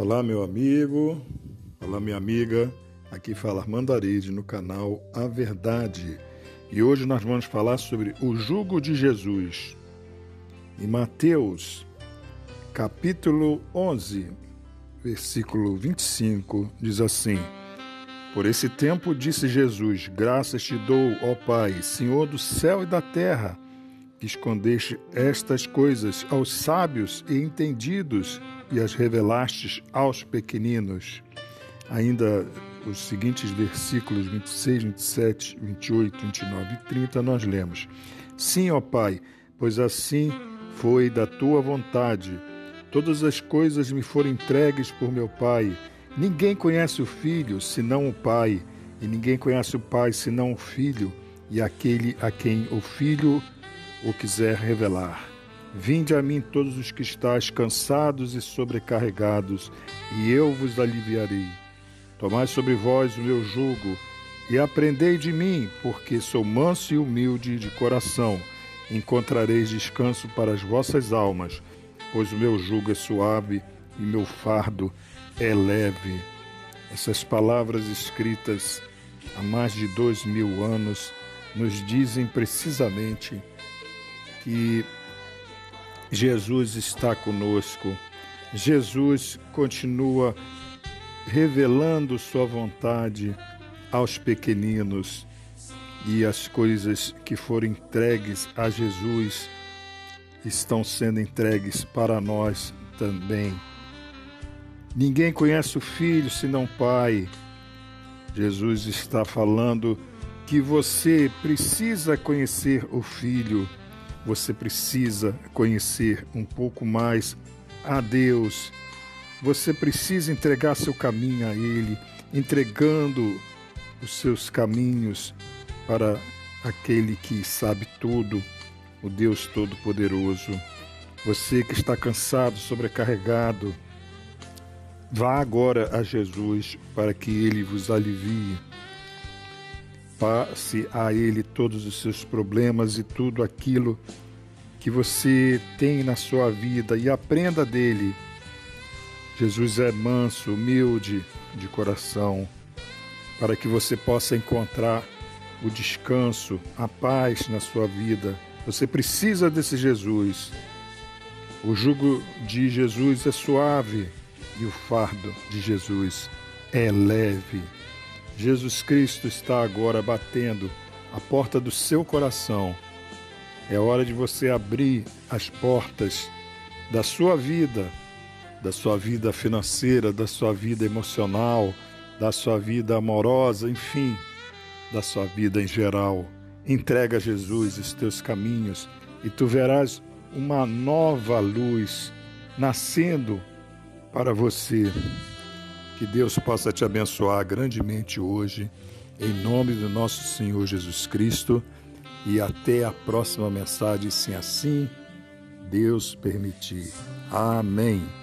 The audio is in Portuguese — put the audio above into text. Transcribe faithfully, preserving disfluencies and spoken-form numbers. Olá, meu amigo, olá, minha amiga, aqui fala Mandaride no canal A Verdade, e hoje nós vamos falar sobre o jugo de Jesus. Em Mateus, capítulo onze, versículo vinte e cinco, diz assim: Por esse tempo disse Jesus, graças te dou, ó Pai, Senhor do céu e da terra, que escondeste estas coisas aos sábios e entendidos, e as revelastes aos pequeninos. Ainda os seguintes versículos vinte e seis, vinte e sete, vinte e oito, vinte e nove e trinta nós lemos: Sim, ó Pai, pois assim foi da tua vontade. Todas as coisas me foram entregues por meu Pai. Ninguém conhece o Filho senão o Pai, e ninguém conhece o Pai senão o Filho, e aquele a quem o Filho o quiser revelar. Vinde a mim todos os que estáis cansados e sobrecarregados, e eu vos aliviarei. Tomai sobre vós o meu jugo, e aprendei de mim, porque sou manso e humilde de coração. Encontrareis descanso para as vossas almas, pois o meu jugo é suave e meu fardo é leve. Essas palavras escritas há mais de dois mil anos nos dizem precisamente que Jesus está conosco. Jesus continua revelando sua vontade aos pequeninos, e as coisas que foram entregues a Jesus estão sendo entregues para nós também. Ninguém conhece o Filho senão o Pai. Jesus está falando que você precisa conhecer o Filho. Você precisa conhecer um pouco mais a Deus. Você precisa entregar seu caminho a Ele, entregando os seus caminhos para aquele que sabe tudo, o Deus Todo-Poderoso. Você que está cansado, sobrecarregado, vá agora a Jesus para que Ele vos alivie. Passe a Ele todos os seus problemas e tudo aquilo que você tem na sua vida, e aprenda dele. Jesus é manso, humilde de coração, para que você possa encontrar o descanso, a paz na sua vida. Você precisa desse Jesus. O jugo de Jesus é suave e o fardo de Jesus é leve. Jesus Cristo está agora batendo a porta do seu coração. É hora de você abrir as portas da sua vida, da sua vida financeira, da sua vida emocional, da sua vida amorosa, enfim, da sua vida em geral. Entrega a Jesus os teus caminhos e tu verás uma nova luz nascendo para você. Que Deus possa te abençoar grandemente hoje, em nome do nosso Senhor Jesus Cristo, e até a próxima mensagem, se assim Deus permitir. Amém.